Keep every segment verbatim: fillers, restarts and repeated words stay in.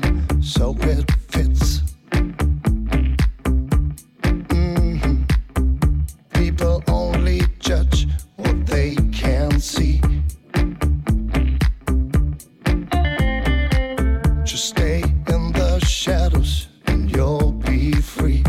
rhythm so it fits. Mm-hmm. People only judge what they can see. Just stay in the shadows and you'll be free.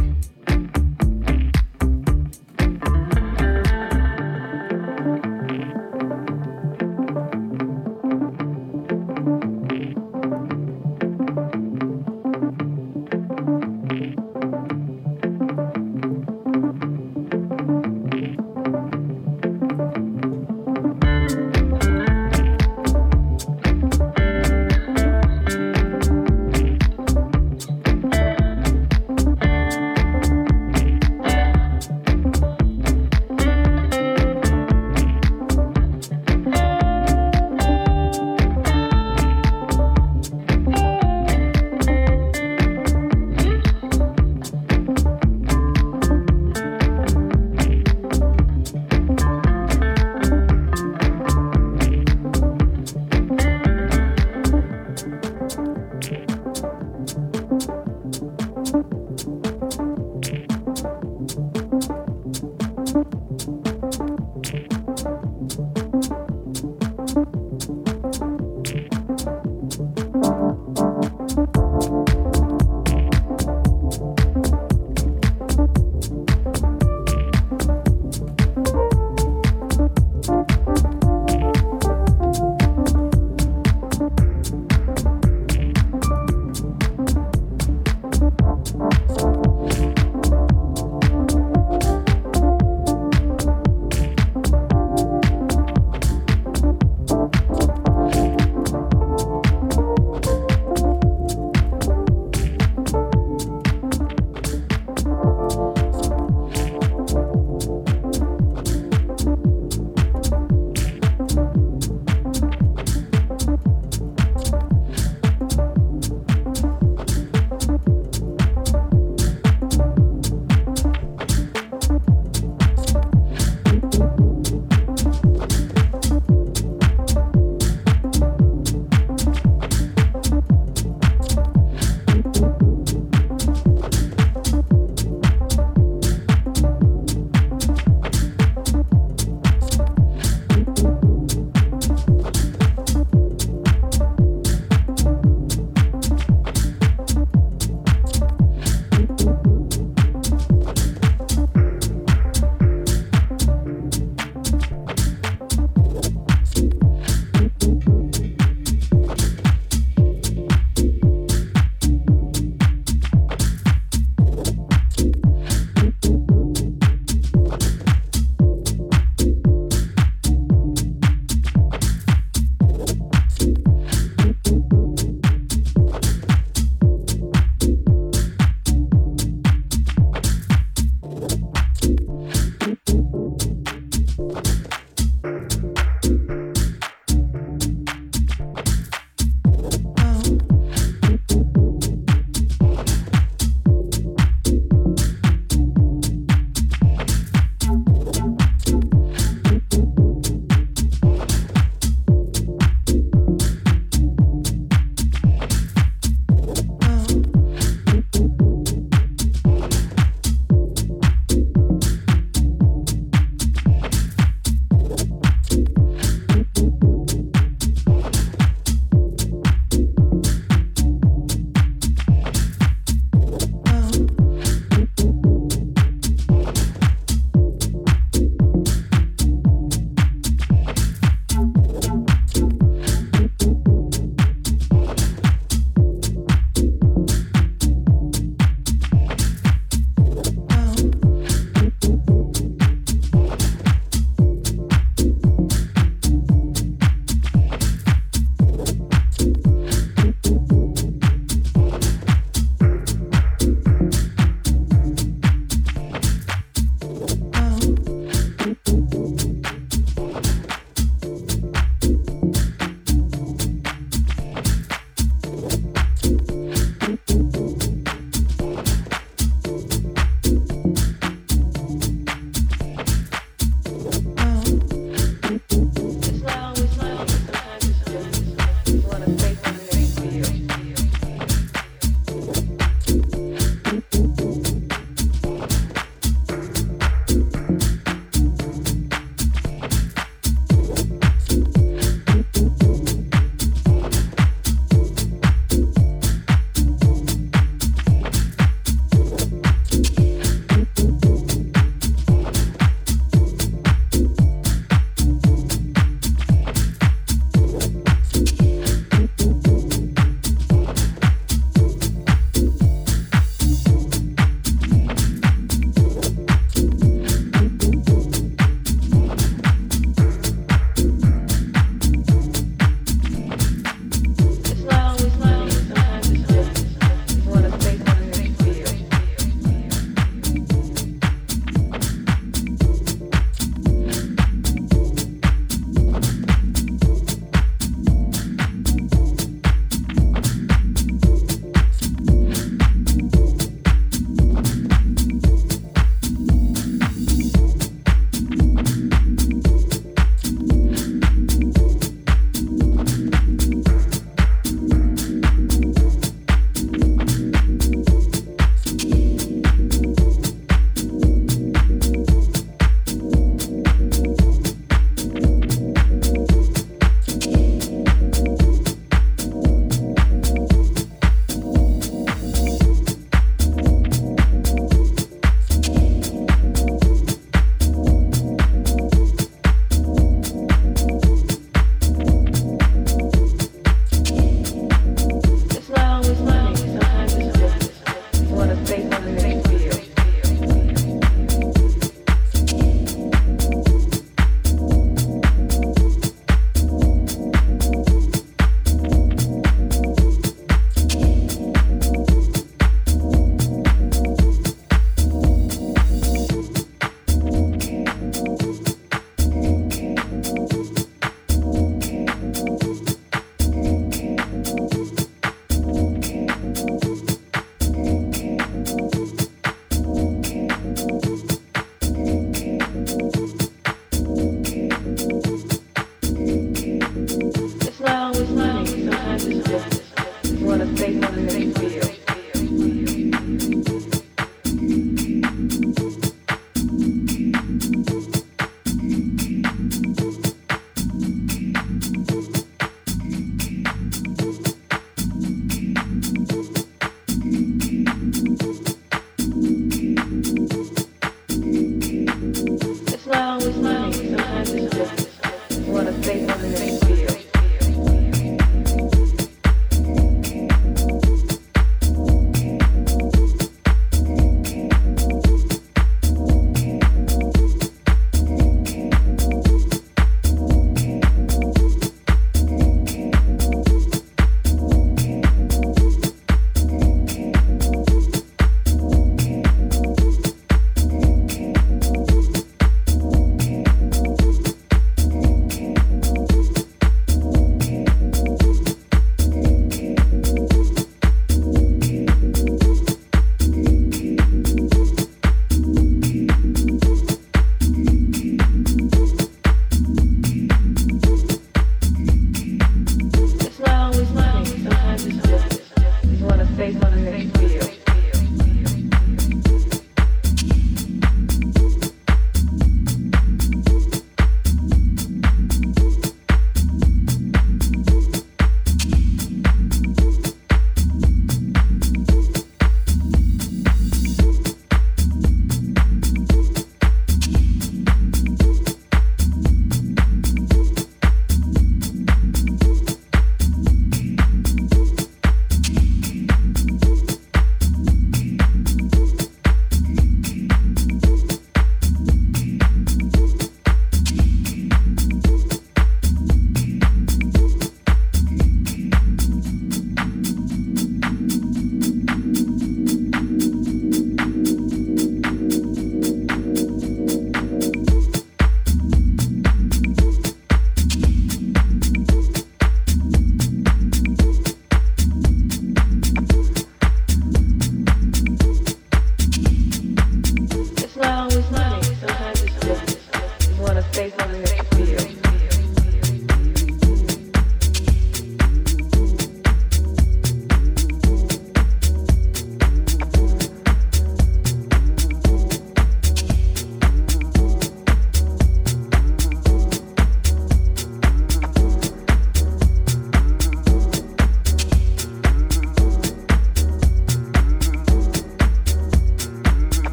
Thank you.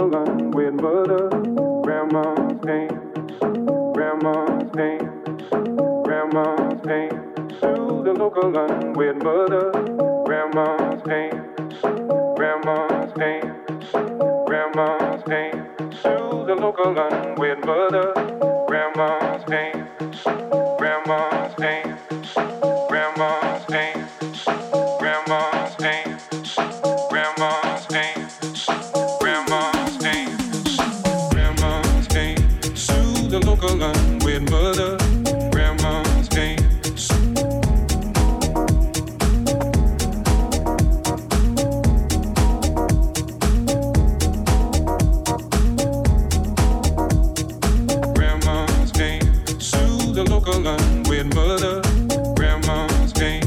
alone with mother, grandma's hands, grandma's hands, grandma's hands. To the local line with mother, grandma's hands, grandma's hands, grandma's hands. To the local line with mother, grandma's hands, grandma's hands, grandma's hands, grandma's hands, grandma's hands. With mother, grandma's hands. Grandma's hands. To the local line with mother, grandma's hands.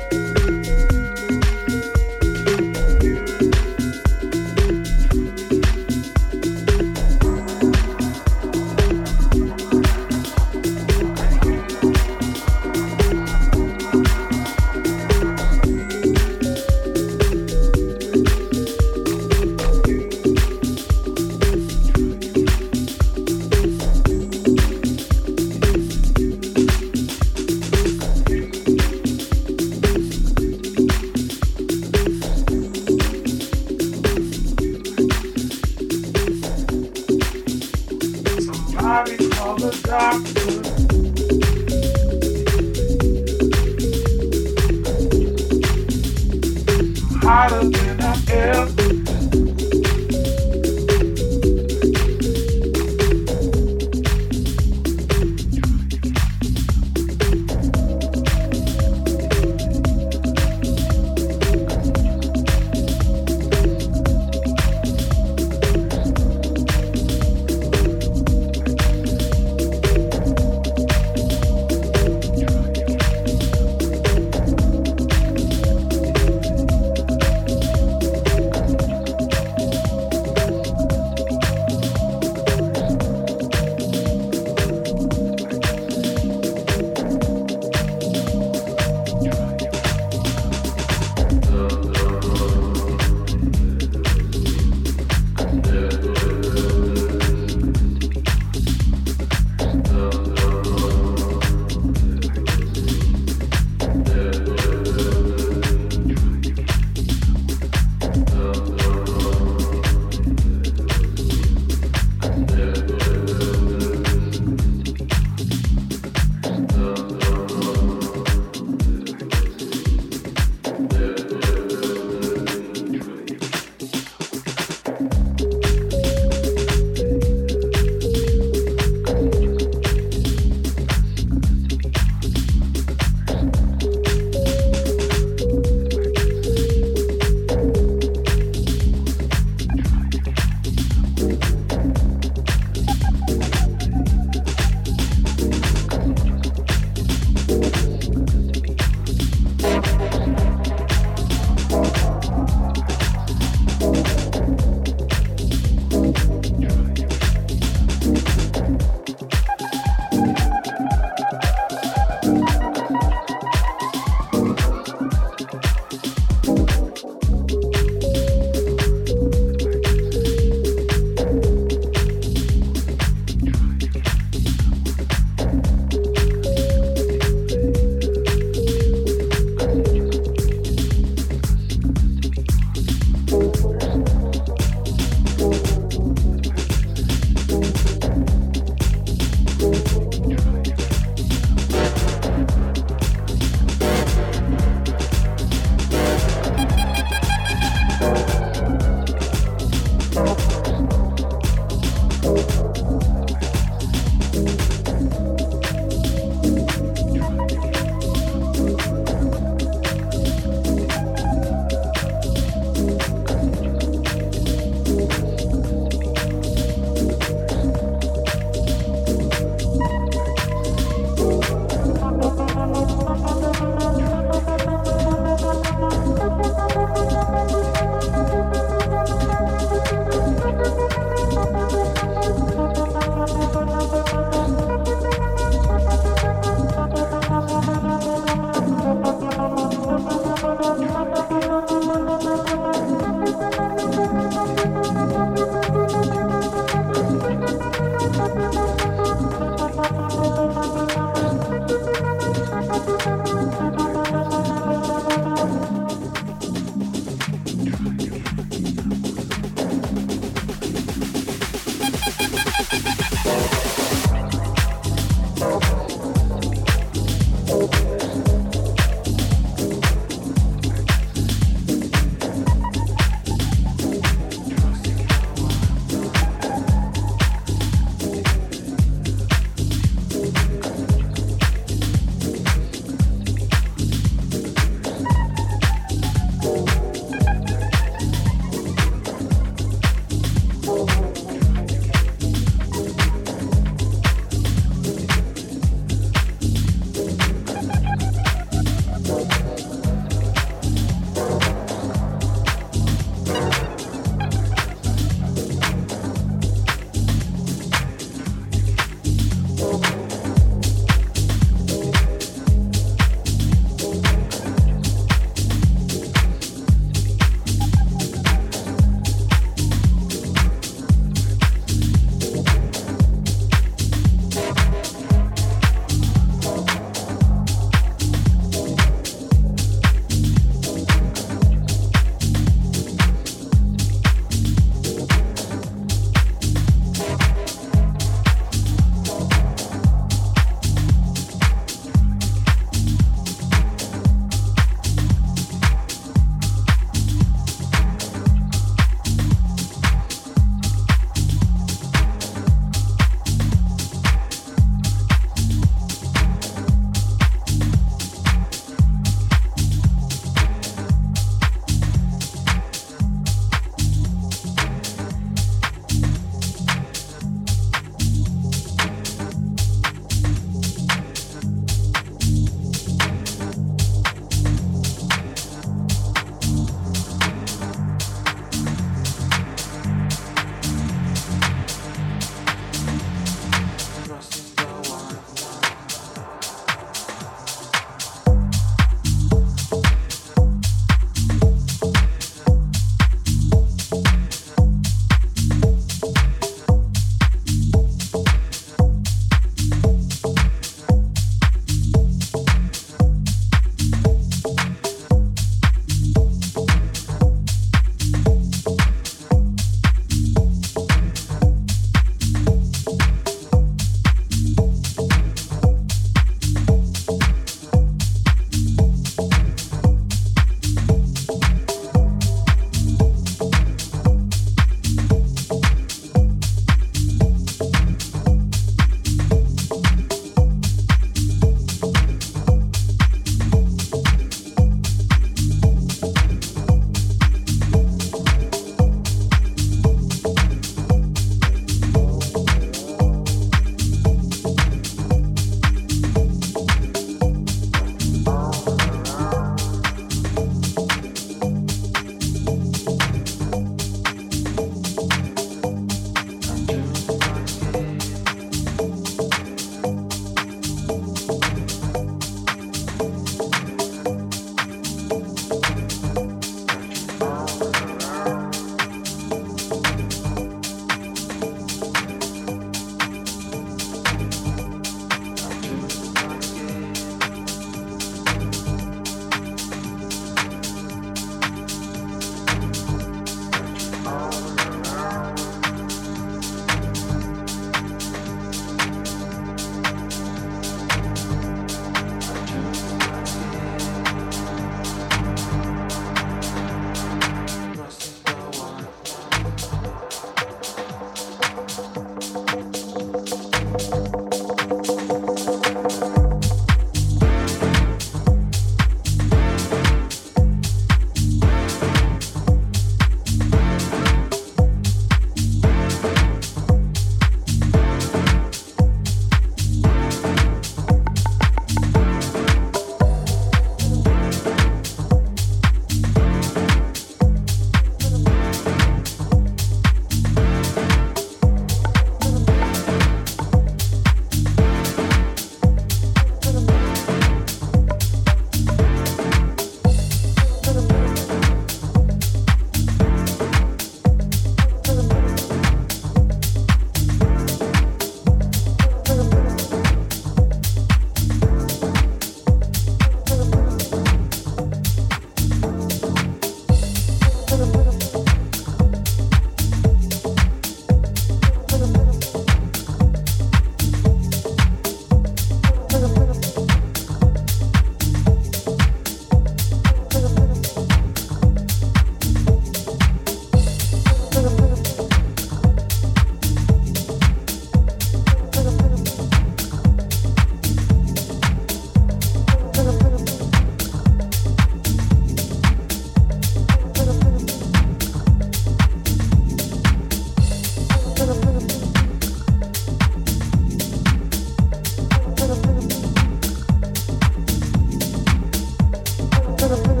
Thank you.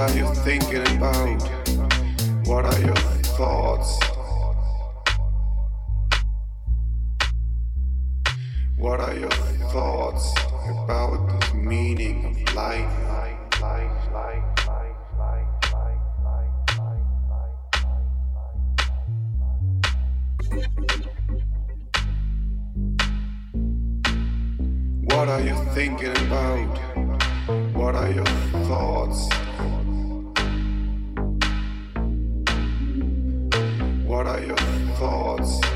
What are you thinking about? What are your thoughts? What are your thoughts about the meaning of life? What are you thinking about? What are your thoughts? What are your thoughts?